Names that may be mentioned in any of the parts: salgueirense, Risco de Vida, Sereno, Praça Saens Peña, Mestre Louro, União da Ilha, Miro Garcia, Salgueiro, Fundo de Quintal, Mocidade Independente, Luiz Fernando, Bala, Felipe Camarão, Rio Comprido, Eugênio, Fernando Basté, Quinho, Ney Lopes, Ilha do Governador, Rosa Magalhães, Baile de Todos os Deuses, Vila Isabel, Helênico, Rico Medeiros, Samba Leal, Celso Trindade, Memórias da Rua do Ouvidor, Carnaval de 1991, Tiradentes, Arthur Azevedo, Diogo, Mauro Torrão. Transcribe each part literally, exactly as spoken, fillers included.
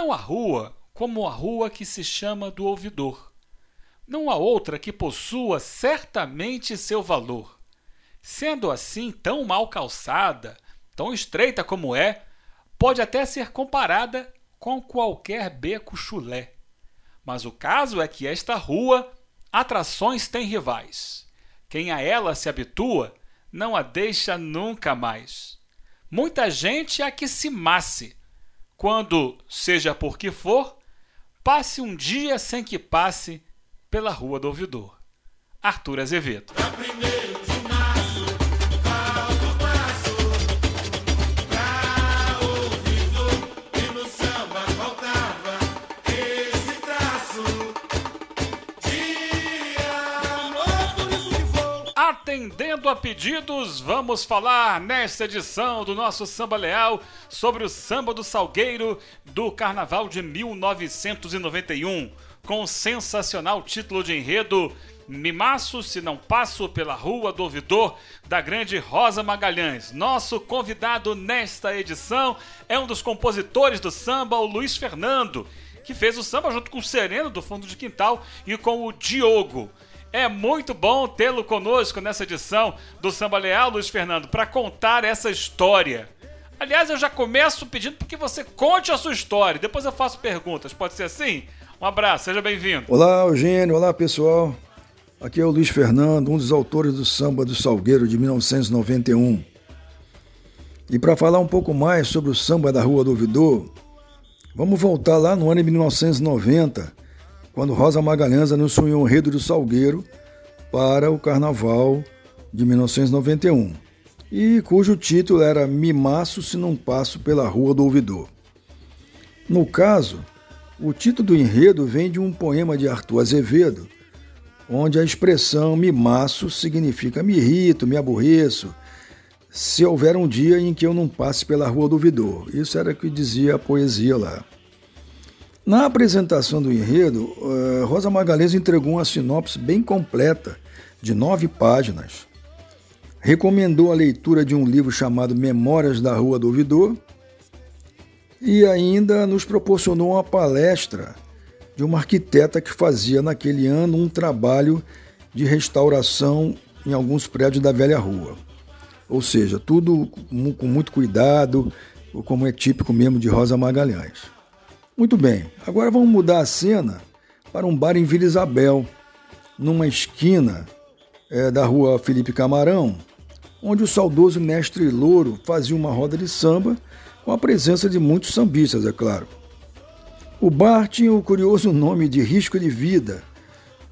Não há rua como a rua que se chama do Ouvidor. Não há outra que possua certamente seu valor. Sendo assim tão mal calçada, tão estreita como é, pode até ser comparada com qualquer beco chulé. Mas o caso é que esta rua atrações tem rivais. Quem a ela se habitua não a deixa nunca mais. Muita gente a que se masse, quando, seja por que for, passe um dia sem que passe pela Rua do Ouvidor. Arthur Azevedo. Atendendo a pedidos, vamos falar nesta edição do nosso Samba Leal sobre o samba do Salgueiro do Carnaval de mil novecentos e noventa e um, com o sensacional título de enredo Mimaço se não passo pela Rua do Ouvidor, da grande Rosa Magalhães. Nosso convidado nesta edição é um dos compositores do samba, o Luiz Fernando, que fez o samba junto com o Sereno do Fundo de Quintal e com o Diogo. É muito bom tê-lo conosco nessa edição do Samba Leal, Luiz Fernando, para contar essa história. Aliás, eu já começo pedindo para que você conte a sua história, depois eu faço perguntas, pode ser assim? Um abraço, seja bem-vindo. Olá, Eugênio, olá pessoal. Aqui é o Luiz Fernando, um dos autores do Samba do Salgueiro de mil novecentos e noventa e um. E para falar um pouco mais sobre o Samba da Rua do Ouvidor, vamos voltar lá no ano de mil novecentos e noventa, quando Rosa Magalhães anunciou o enredo do Salgueiro para o Carnaval de mil novecentos e noventa e um, e cujo título era Mimaço se não passo pela Rua do Ouvidor. No caso, o título do enredo vem de um poema de Arthur Azevedo, onde a expressão mimaço significa me irrito, me aborreço, se houver um dia em que eu não passe pela Rua do Ouvidor. Isso era o que dizia a poesia lá. Na apresentação do enredo, Rosa Magalhães entregou uma sinopse bem completa, de nove páginas. Recomendou a leitura de um livro chamado Memórias da Rua do Ouvidor e ainda nos proporcionou uma palestra de uma arquiteta que fazia naquele ano um trabalho de restauração em alguns prédios da velha rua. Ou seja, tudo com muito cuidado, como é típico mesmo de Rosa Magalhães. Muito bem, agora vamos mudar a cena para um bar em Vila Isabel, numa esquina é, da rua Felipe Camarão, onde o saudoso Mestre Louro fazia uma roda de samba com a presença de muitos sambistas, é claro. O bar tinha o curioso nome de Risco de Vida,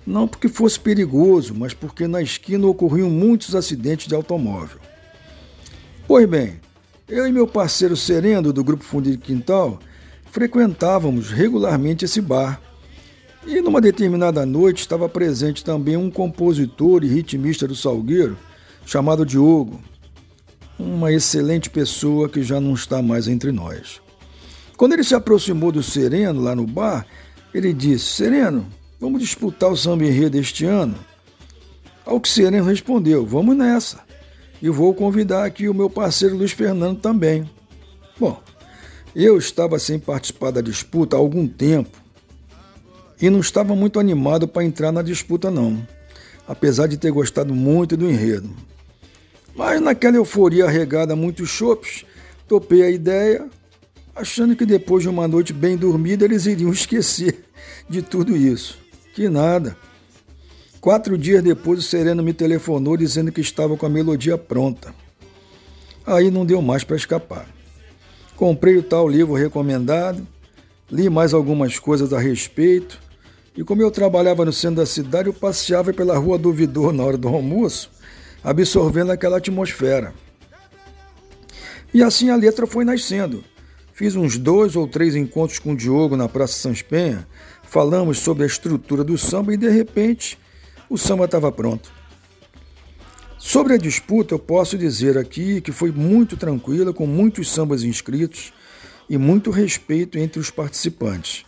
não porque fosse perigoso, mas porque na esquina ocorriam muitos acidentes de automóvel. Pois bem, eu e meu parceiro Sereno, do grupo Fundo de Quintal, frequentávamos regularmente esse bar e numa determinada noite estava presente também um compositor e ritmista do Salgueiro chamado Diogo, uma excelente pessoa que já não está mais entre nós. Quando ele se aproximou do Sereno lá no bar, ele disse: Sereno, vamos disputar o samba enredo deste ano? Ao que Sereno respondeu: vamos nessa, e vou convidar aqui o meu parceiro Luiz Fernando também. Bom, eu estava sem participar da disputa há algum tempo e não estava muito animado para entrar na disputa não, apesar de ter gostado muito do enredo. Mas naquela euforia regada a muitos chopes, topei a ideia, achando que depois de uma noite bem dormida eles iriam esquecer de tudo isso. Que nada. Quatro dias depois o Sereno me telefonou dizendo que estava com a melodia pronta. Aí não deu mais para escapar. Comprei o tal livro recomendado, li mais algumas coisas a respeito e, como eu trabalhava no centro da cidade, eu passeava pela Rua do Ouvidor na hora do almoço, absorvendo aquela atmosfera. E assim a letra foi nascendo. Fiz uns dois ou três encontros com o Diogo na Praça Saens Peña, falamos sobre a estrutura do samba e, de repente, o samba estava pronto. Sobre a disputa, eu posso dizer aqui que foi muito tranquila, com muitos sambas inscritos e muito respeito entre os participantes.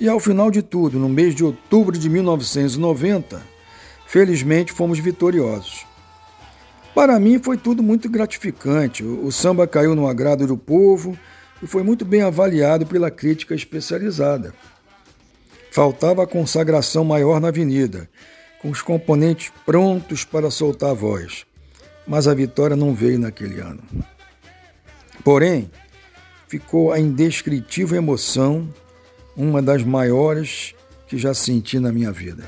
E ao final de tudo, no mês de outubro de mil novecentos e noventa, felizmente fomos vitoriosos. Para mim foi tudo muito gratificante. O samba caiu no agrado do povo e foi muito bem avaliado pela crítica especializada. Faltava a consagração maior na avenida, com os componentes prontos para soltar a voz, mas a vitória não veio naquele ano. Porém, ficou a indescritível emoção, uma das maiores que já senti na minha vida.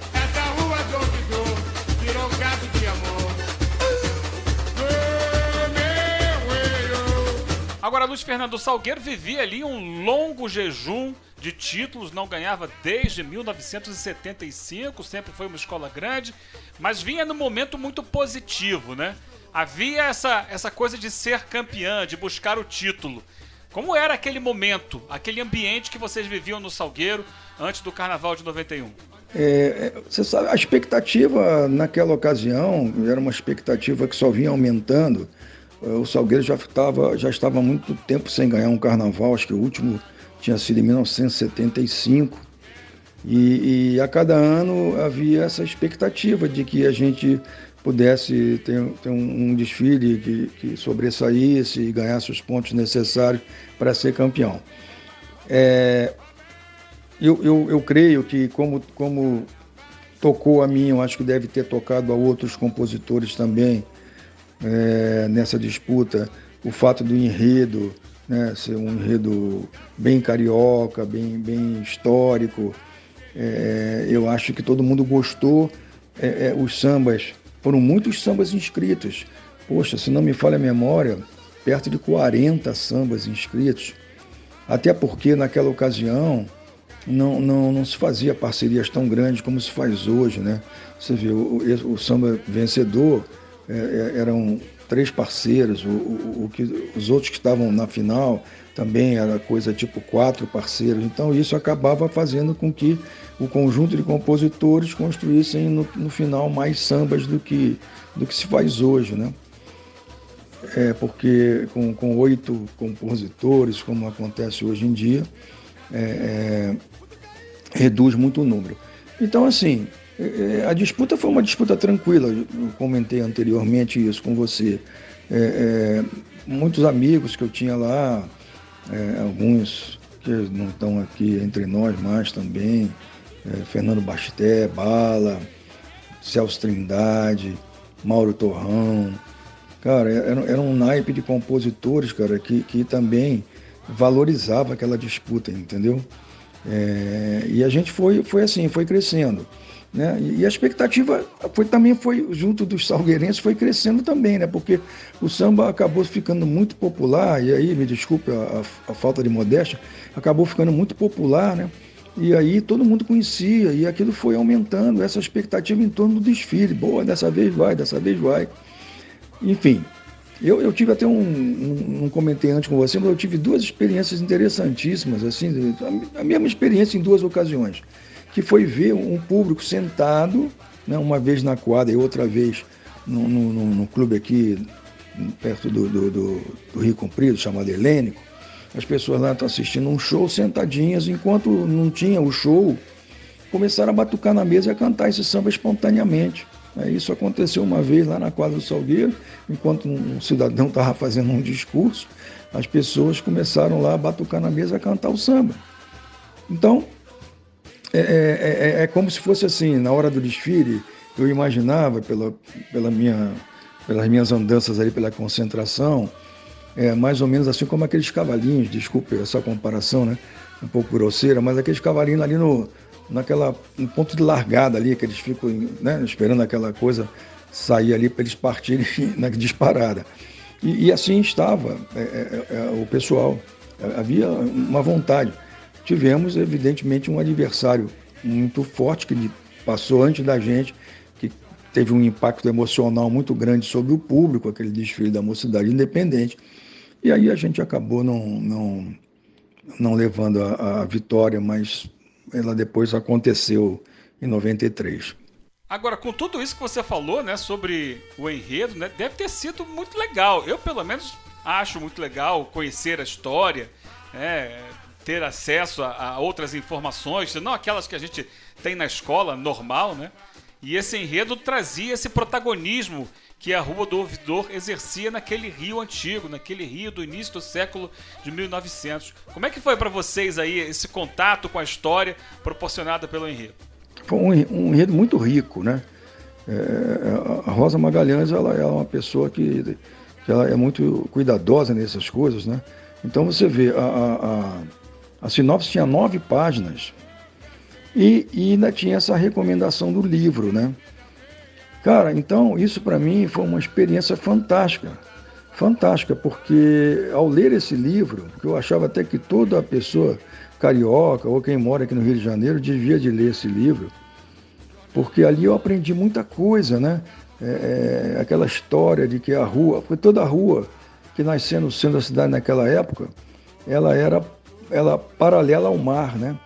Agora, Luiz Fernando, Salgueiro vivia ali um longo jejum de títulos, não ganhava desde mil novecentos e setenta e cinco, sempre foi uma escola grande, mas vinha num momento muito positivo, né? Havia essa, essa coisa de ser campeã, de buscar o título. Como era aquele momento, aquele ambiente que vocês viviam no Salgueiro antes do Carnaval de noventa e um? É, você sabe, a expectativa naquela ocasião era uma expectativa que só vinha aumentando. O Salgueiro já estava, já estava há muito tempo sem ganhar um carnaval, acho que o último tinha sido em mil novecentos e setenta e cinco. E, e a cada ano havia essa expectativa de que a gente pudesse ter, ter um, um desfile que, que sobressaísse e ganhasse os pontos necessários para ser campeão. É, eu, eu, eu creio que, como, como tocou a mim, eu acho que deve ter tocado a outros compositores também, É, nessa disputa, o fato do enredo, né, ser um enredo bem carioca, bem, bem histórico, é, eu acho que todo mundo gostou. É, é, os sambas, foram muitos sambas inscritos, poxa, se não me falha a memória, perto de quarenta sambas inscritos, até porque naquela ocasião não, não, não se fazia parcerias tão grandes como se faz hoje, né? Você vê, o, o, o samba vencedor, É, eram três parceiros, o, o, o que, os outros que estavam na final também era coisa tipo quatro parceiros, então isso acabava fazendo com que o conjunto de compositores construíssem no, no final mais sambas do que, do que se faz hoje, né? É, porque com, com oito compositores, como acontece hoje em dia, é, é, reduz muito o número. Então, assim, a disputa foi uma disputa tranquila, eu comentei anteriormente isso com você. É, é, muitos amigos que eu tinha lá, é, alguns que não estão aqui entre nós mais também, é, Fernando Basté, Bala, Celso Trindade, Mauro Torrão. Cara, era, era um naipe de compositores, cara, que, que também valorizava aquela disputa, entendeu? É, e a gente foi, foi assim, foi crescendo. Né? E a expectativa foi, também foi, junto dos salgueirenses, foi crescendo também, né? Porque o samba acabou ficando muito popular, e aí, me desculpe a, a falta de modéstia, acabou ficando muito popular, né? E aí todo mundo conhecia, e aquilo foi aumentando, essa expectativa em torno do desfile. Boa, dessa vez vai, dessa vez vai. Enfim, eu, eu tive até um, um, não comentei antes com você, mas eu tive duas experiências interessantíssimas, assim, a mesma experiência em duas ocasiões, que foi ver um público sentado, né, uma vez na quadra e outra vez no, no, no, no clube aqui, perto do, do, do, do Rio Comprido, chamado Helênico. As pessoas lá estão assistindo um show sentadinhas, enquanto não tinha o show, começaram a batucar na mesa e a cantar esse samba espontaneamente. Isso aconteceu uma vez lá na quadra do Salgueiro, enquanto um cidadão estava fazendo um discurso, as pessoas começaram lá a batucar na mesa e a cantar o samba. Então, É, é, é como se fosse assim, na hora do desfile, eu imaginava, pela, pela minha, pelas minhas andanças ali, pela concentração, é, mais ou menos assim como aqueles cavalinhos, desculpe essa comparação, né, um pouco grosseira, mas aqueles cavalinhos ali no, naquela, no ponto de largada ali, que eles ficam, né, esperando aquela coisa sair ali para eles partirem na disparada. E, e assim estava é, é, é, o pessoal, havia uma vontade. Tivemos, evidentemente, um adversário muito forte que passou antes da gente, que teve um impacto emocional muito grande sobre o público, aquele desfile da Mocidade Independente. E aí a gente acabou não, não, não levando a, a vitória, mas ela depois aconteceu em noventa e três. Agora, com tudo isso que você falou, né, sobre o enredo, né, deve ter sido muito legal. Eu, pelo menos, acho muito legal conhecer a história, né, ter acesso a, a outras informações, não aquelas que a gente tem na escola normal, né? E esse enredo trazia esse protagonismo que a Rua do Ouvidor exercia naquele Rio antigo, naquele Rio do início do século de mil e novecentos. Como é que foi para vocês aí esse contato com a história proporcionada pelo enredo? Foi um, um enredo muito rico, né? É, a Rosa Magalhães, ela, ela é uma pessoa que, que ela é muito cuidadosa nessas coisas, né? Então você vê, a, a, a, a sinopse tinha nove páginas e, e ainda tinha essa recomendação do livro, né? Cara, então isso para mim foi uma experiência fantástica, fantástica, porque ao ler esse livro, que eu achava até que toda pessoa carioca ou quem mora aqui no Rio de Janeiro devia de ler esse livro, porque ali eu aprendi muita coisa, né? É, é, aquela história de que a rua, porque toda a rua que nascia no centro da cidade naquela época, ela era ela paralela ao mar, né?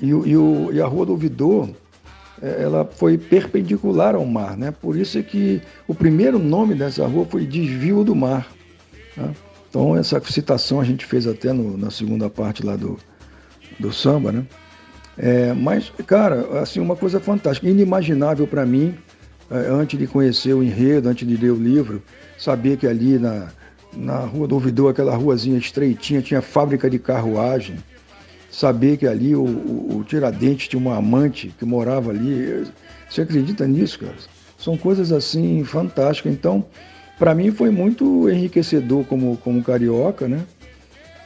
E, e, o, e a Rua do Ouvidor, ela foi perpendicular ao mar, né? Por isso é que o primeiro nome dessa rua foi Desvio do Mar, né? Então essa citação a gente fez até no, na segunda parte lá do, do samba, né? É, mas, cara, assim, uma coisa fantástica, inimaginável para mim, antes de conhecer o enredo, antes de ler o livro, saber que ali na, na Rua do Ouvidor, aquela ruazinha estreitinha, tinha fábrica de carruagem, saber que ali o, o, o Tiradentes tinha uma amante que morava ali. Você acredita nisso, cara? São coisas assim fantásticas. Então, para mim foi muito enriquecedor como, como carioca, né?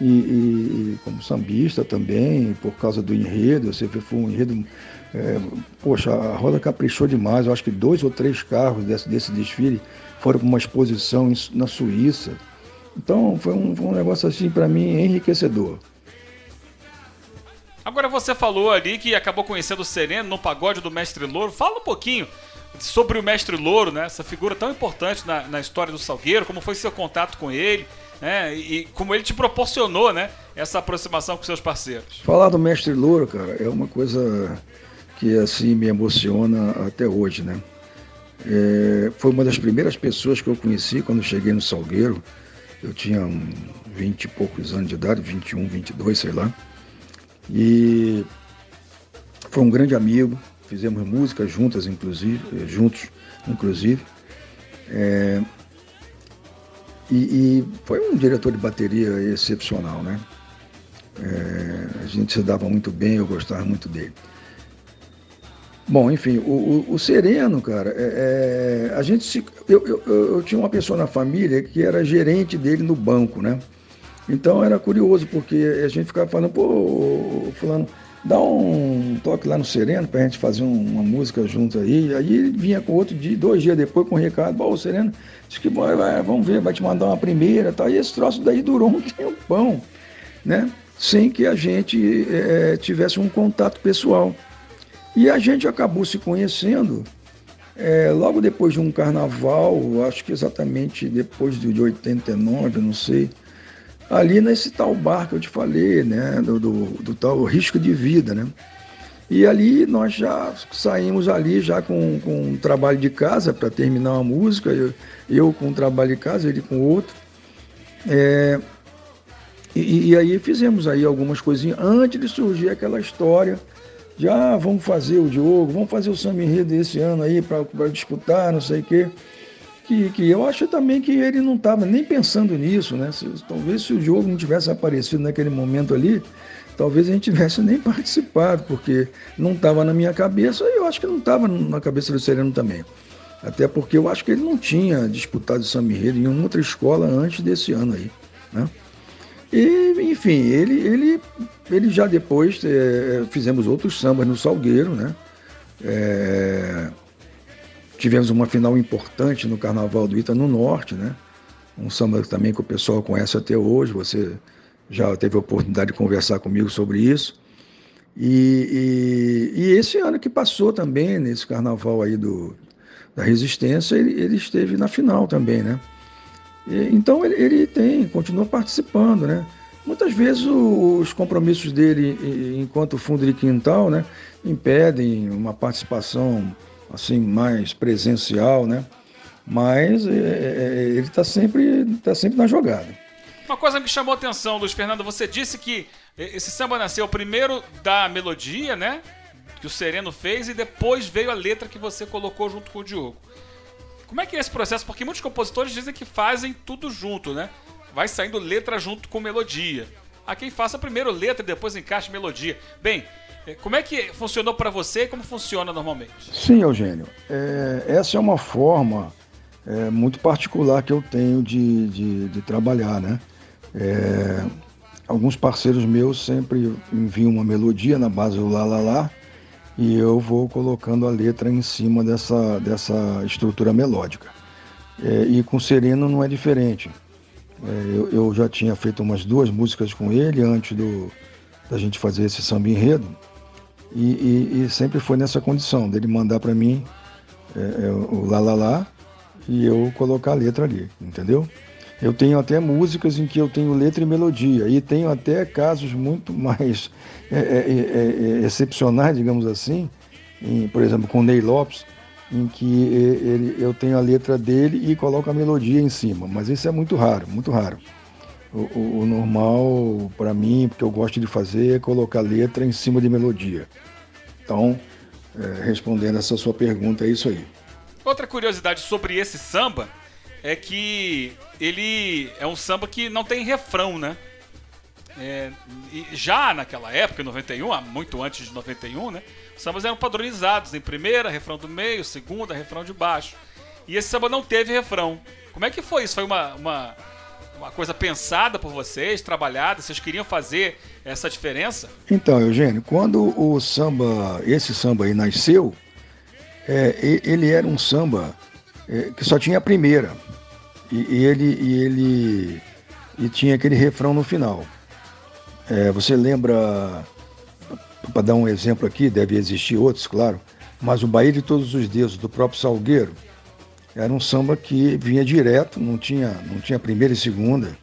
E, e, e como sambista também, por causa do enredo. Você vê, foi um enredo... É, poxa, a Roda caprichou demais. Eu acho que dois ou três carros desse, desse desfile foram para uma exposição na Suíça. Então, foi um, foi um negócio assim, para mim, enriquecedor. Agora você falou ali que acabou conhecendo o Sereno no pagode do Mestre Louro. Fala um pouquinho sobre o Mestre Louro, né? Essa figura tão importante na, na história do Salgueiro, como foi seu contato com ele, né? E como ele te proporcionou, né, essa aproximação com seus parceiros. Falar do Mestre Louro, cara, é uma coisa que assim me emociona até hoje, né? É, foi uma das primeiras pessoas que eu conheci quando cheguei no Salgueiro. Eu tinha vinte e poucos anos de idade, vinte e um, vinte e dois, sei lá. E foi um grande amigo, fizemos música juntas, inclusive, juntos, inclusive. É, e, e foi um diretor de bateria excepcional, né? É, a gente se dava muito bem, eu gostava muito dele. Bom, enfim, o, o, o Sereno, cara, é, é, a gente se, eu, eu, eu tinha uma pessoa na família que era gerente dele no banco, né? Então era curioso, porque a gente ficava falando, pô, fulano, dá um toque lá no Sereno pra gente fazer uma música junto aí. Aí ele vinha com outro dia, dois dias depois, com um recado, pô, o Sereno, disse que vai, vai, vamos ver, vai te mandar uma primeira e tal. E esse troço daí durou um tempão, né? Sem que a gente é, tivesse um contato pessoal. E a gente acabou se conhecendo é, logo depois de um carnaval, acho que exatamente depois de oitenta e nove, não sei. Ali nesse tal bar que eu te falei, né, do, do, do tal Risco de Vida, né? E ali nós já saímos ali já com, com um trabalho de casa para terminar uma música, eu, eu com um trabalho de casa, ele com outro. É, e, e aí fizemos aí algumas coisinhas antes de surgir aquela história de ah, vamos fazer o Diogo, vamos fazer o Samba Enredo esse ano aí para disputar, não sei o quê. Que, que eu acho também que ele não estava nem pensando nisso, né? Se, talvez se o Diogo não tivesse aparecido naquele momento ali, talvez a gente tivesse nem participado, porque não estava na minha cabeça e eu acho que não estava na cabeça do Sereno também. Até porque eu acho que ele não tinha disputado o Samba Enredo em nenhuma outra escola antes desse ano aí, né? E, enfim, ele, ele, ele já depois é, fizemos outros sambas no Salgueiro, né? É... Tivemos uma final importante no Carnaval do Ita no Norte, né? Um samba também que o pessoal conhece até hoje, você já teve a oportunidade de conversar comigo sobre isso. E, e, e esse ano que passou também, nesse Carnaval aí do, da Resistência, ele, ele esteve na final também, né? E, então ele, ele tem, continua participando, né? Muitas vezes os compromissos dele enquanto Fundo de Quintal, né, impedem uma participação assim, mais presencial, né? Mas é, é, ele está sempre, tá sempre na jogada. Uma coisa que chamou a atenção, Luiz Fernando, você disse que esse samba nasceu primeiro da melodia, né? que o Sereno fez e depois veio a letra que você colocou junto com o Diogo. Como é que é esse processo? Porque muitos compositores dizem que fazem tudo junto, né? Vai saindo letra junto com melodia. Há quem faça primeiro letra e depois encaixe melodia. Bem, como é que funcionou para você e como funciona normalmente? Sim, Eugênio. É, essa é uma forma é, muito particular que eu tenho de, de, de trabalhar, né? É, alguns parceiros meus sempre enviam uma melodia na base do lá, lá, lá, e eu vou colocando a letra em cima dessa, dessa estrutura melódica. É, e com o Sereno não é diferente. É, eu, eu já tinha feito umas duas músicas com ele antes do, da gente fazer esse samba enredo. E, e, e sempre foi nessa condição, dele mandar para mim é, é, o lá, lá, lá e eu colocar a letra ali, entendeu? Eu tenho até músicas em que eu tenho letra e melodia, e tenho até casos muito mais é, é, é, excepcionais, digamos assim, em, por exemplo, com o Ney Lopes, em que ele, eu tenho a letra dele e coloco a melodia em cima, mas isso é muito raro, muito raro. O, o, o normal para mim, porque eu gosto de fazer, é colocar letra em cima de melodia. Então, é, respondendo essa sua pergunta, é isso aí. Outra curiosidade sobre esse samba é que ele é um samba que não tem refrão, né? É, e já naquela época, em noventa e um, muito antes de noventa e um, né? Os sambas eram padronizados em primeira, refrão do meio, segunda, refrão de baixo. E esse samba não teve refrão. Como é que foi isso? Foi uma... uma... uma coisa pensada por vocês, trabalhada? Vocês queriam fazer essa diferença? Então, Eugênio, quando o samba, esse samba aí nasceu, é, ele era um samba é, que só tinha a primeira. E, e ele, e ele e tinha aquele refrão no final. É, você lembra, para dar um exemplo aqui, deve existir outros, claro, mas o Baile de Todos os Deuses, do próprio Salgueiro, era um samba que vinha direto, não tinha, não tinha primeira e segunda.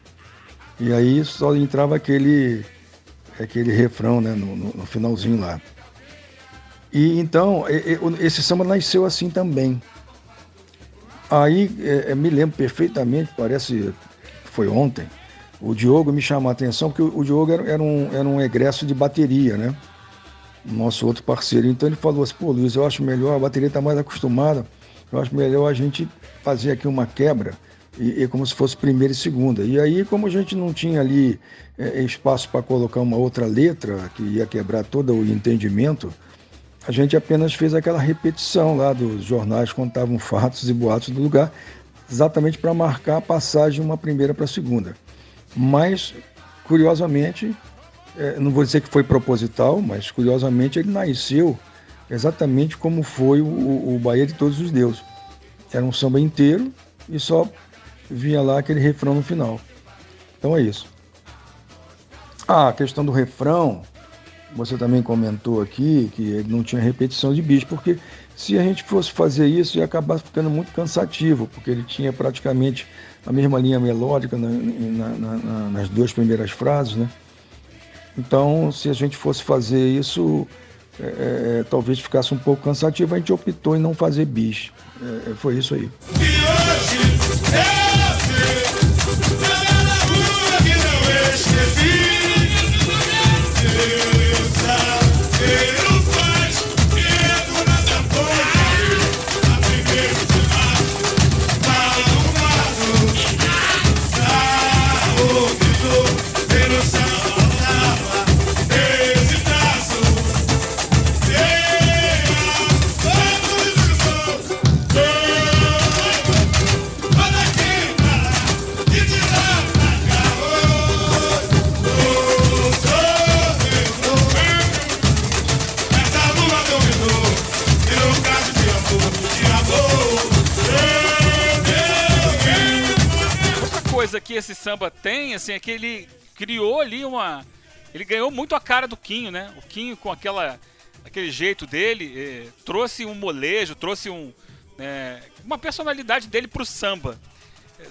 E aí só entrava aquele, aquele refrão, né, no, no finalzinho lá. E então, esse samba nasceu assim também. Aí, me lembro perfeitamente, parece que foi ontem, o Diogo me chamou a atenção, porque o Diogo era um, era um egresso de bateria, né? Nosso outro parceiro. Então ele falou assim, pô, Luiz, eu acho melhor, a bateria está mais acostumada, eu acho melhor a gente fazer aqui uma quebra, e, e como se fosse primeira e segunda. E aí, como a gente não tinha ali é, espaço para colocar uma outra letra, que ia quebrar todo o entendimento, a gente apenas fez aquela repetição lá dos jornais, contavam fatos e boatos do lugar, exatamente para marcar a passagem de uma primeira para a segunda. Mas, curiosamente, é, não vou dizer que foi proposital, mas curiosamente ele nasceu exatamente como foi o, o Baile de Todos os Deuses. Era um samba inteiro e só vinha lá aquele refrão no final. Então é isso. Ah, a questão do refrão, você também comentou aqui que não tinha repetição de bis, porque se a gente fosse fazer isso ia acabar ficando muito cansativo, porque ele tinha praticamente a mesma linha melódica na, na, na, nas duas primeiras frases, né? Então, se a gente fosse fazer isso, É, é, talvez ficasse um pouco cansativo, a gente optou em não fazer bis. É, foi isso aí. Que esse samba tem, assim, é que ele criou ali uma... Ele ganhou muito a cara do Quinho, né? O Quinho, com aquela, aquele jeito dele, eh, trouxe um molejo, trouxe um, eh, uma personalidade dele pro samba.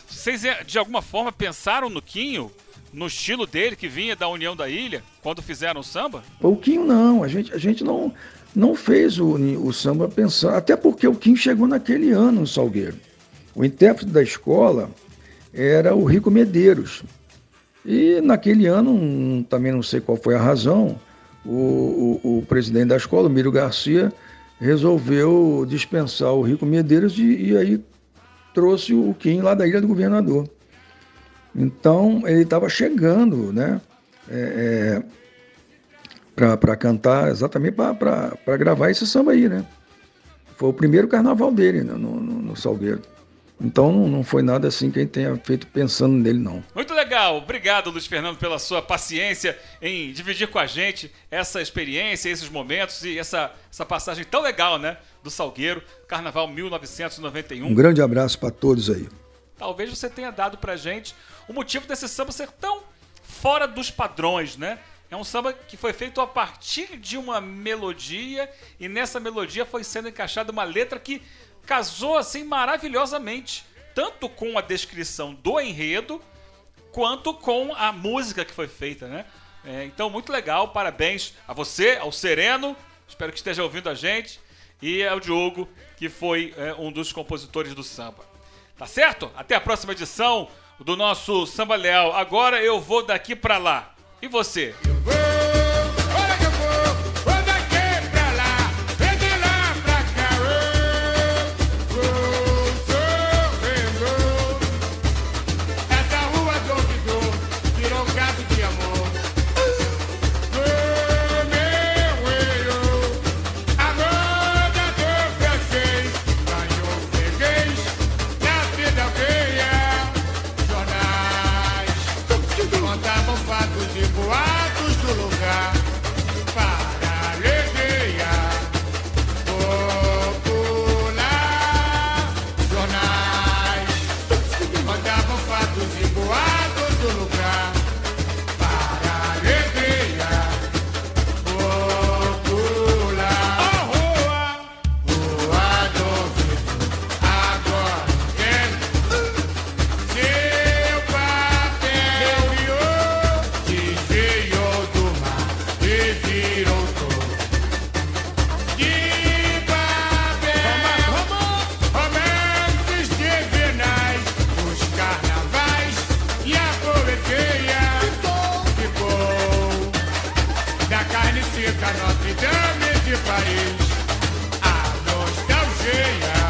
Vocês, de alguma forma, pensaram no Quinho, no estilo dele, que vinha da União da Ilha, quando fizeram o samba? O Quinho não, a gente, a gente não, não fez o, o samba pensar, até porque o Quinho chegou naquele ano no Salgueiro. O intérprete da escola era o Rico Medeiros. E naquele ano, também não sei qual foi a razão, o, o, o presidente da escola, o Miro Garcia, resolveu dispensar o Rico Medeiros e, e aí trouxe o Quinho lá da Ilha do Governador. Então, ele estava chegando, né, é, é, para cantar, exatamente para gravar esse samba aí, né? Foi o primeiro carnaval dele, né, no, no, no Salgueiro. Então, não foi nada assim que a gente tenha feito pensando nele, não. Muito legal. Obrigado, Luiz Fernando, pela sua paciência em dividir com a gente essa experiência, esses momentos e essa, essa passagem tão legal, né, do Salgueiro, Carnaval mil novecentos e noventa e um. Um grande abraço para todos aí. Talvez você tenha dado pra gente o motivo desse samba ser tão fora dos padrões, né? É um samba que foi feito a partir de uma melodia e nessa melodia foi sendo encaixada uma letra que casou assim maravilhosamente, tanto com a descrição do enredo, quanto com a música que foi feita, né? É, então, muito legal, parabéns a você, ao Sereno, espero que esteja ouvindo a gente, e ao Diogo, que foi é, um dos compositores do samba. Tá certo? Até a próxima edição do nosso Samba Leal. Agora eu vou daqui pra lá. E você? Eu vou, olha que eu vou, vou daqui pra lá, vem de lá pra cá. Oh, oh, oh, essa rua do ouvidor virou caso de amor. Oh, meu erro, a moda do francês ganhou freguês na vida veia. Jornais contavam fatos e boatos do lugar para alegria popular. Jornais contavam fatos e boatos do lugar para alegria popular. Oh, rua, rua do ouvidor, agora entendo seu papel. Desviou do mar e virou touro de Babel. Romances divinais, os carnavais e a poesia ficou da carne seca, Notre Dame de Paris, a nostalgia.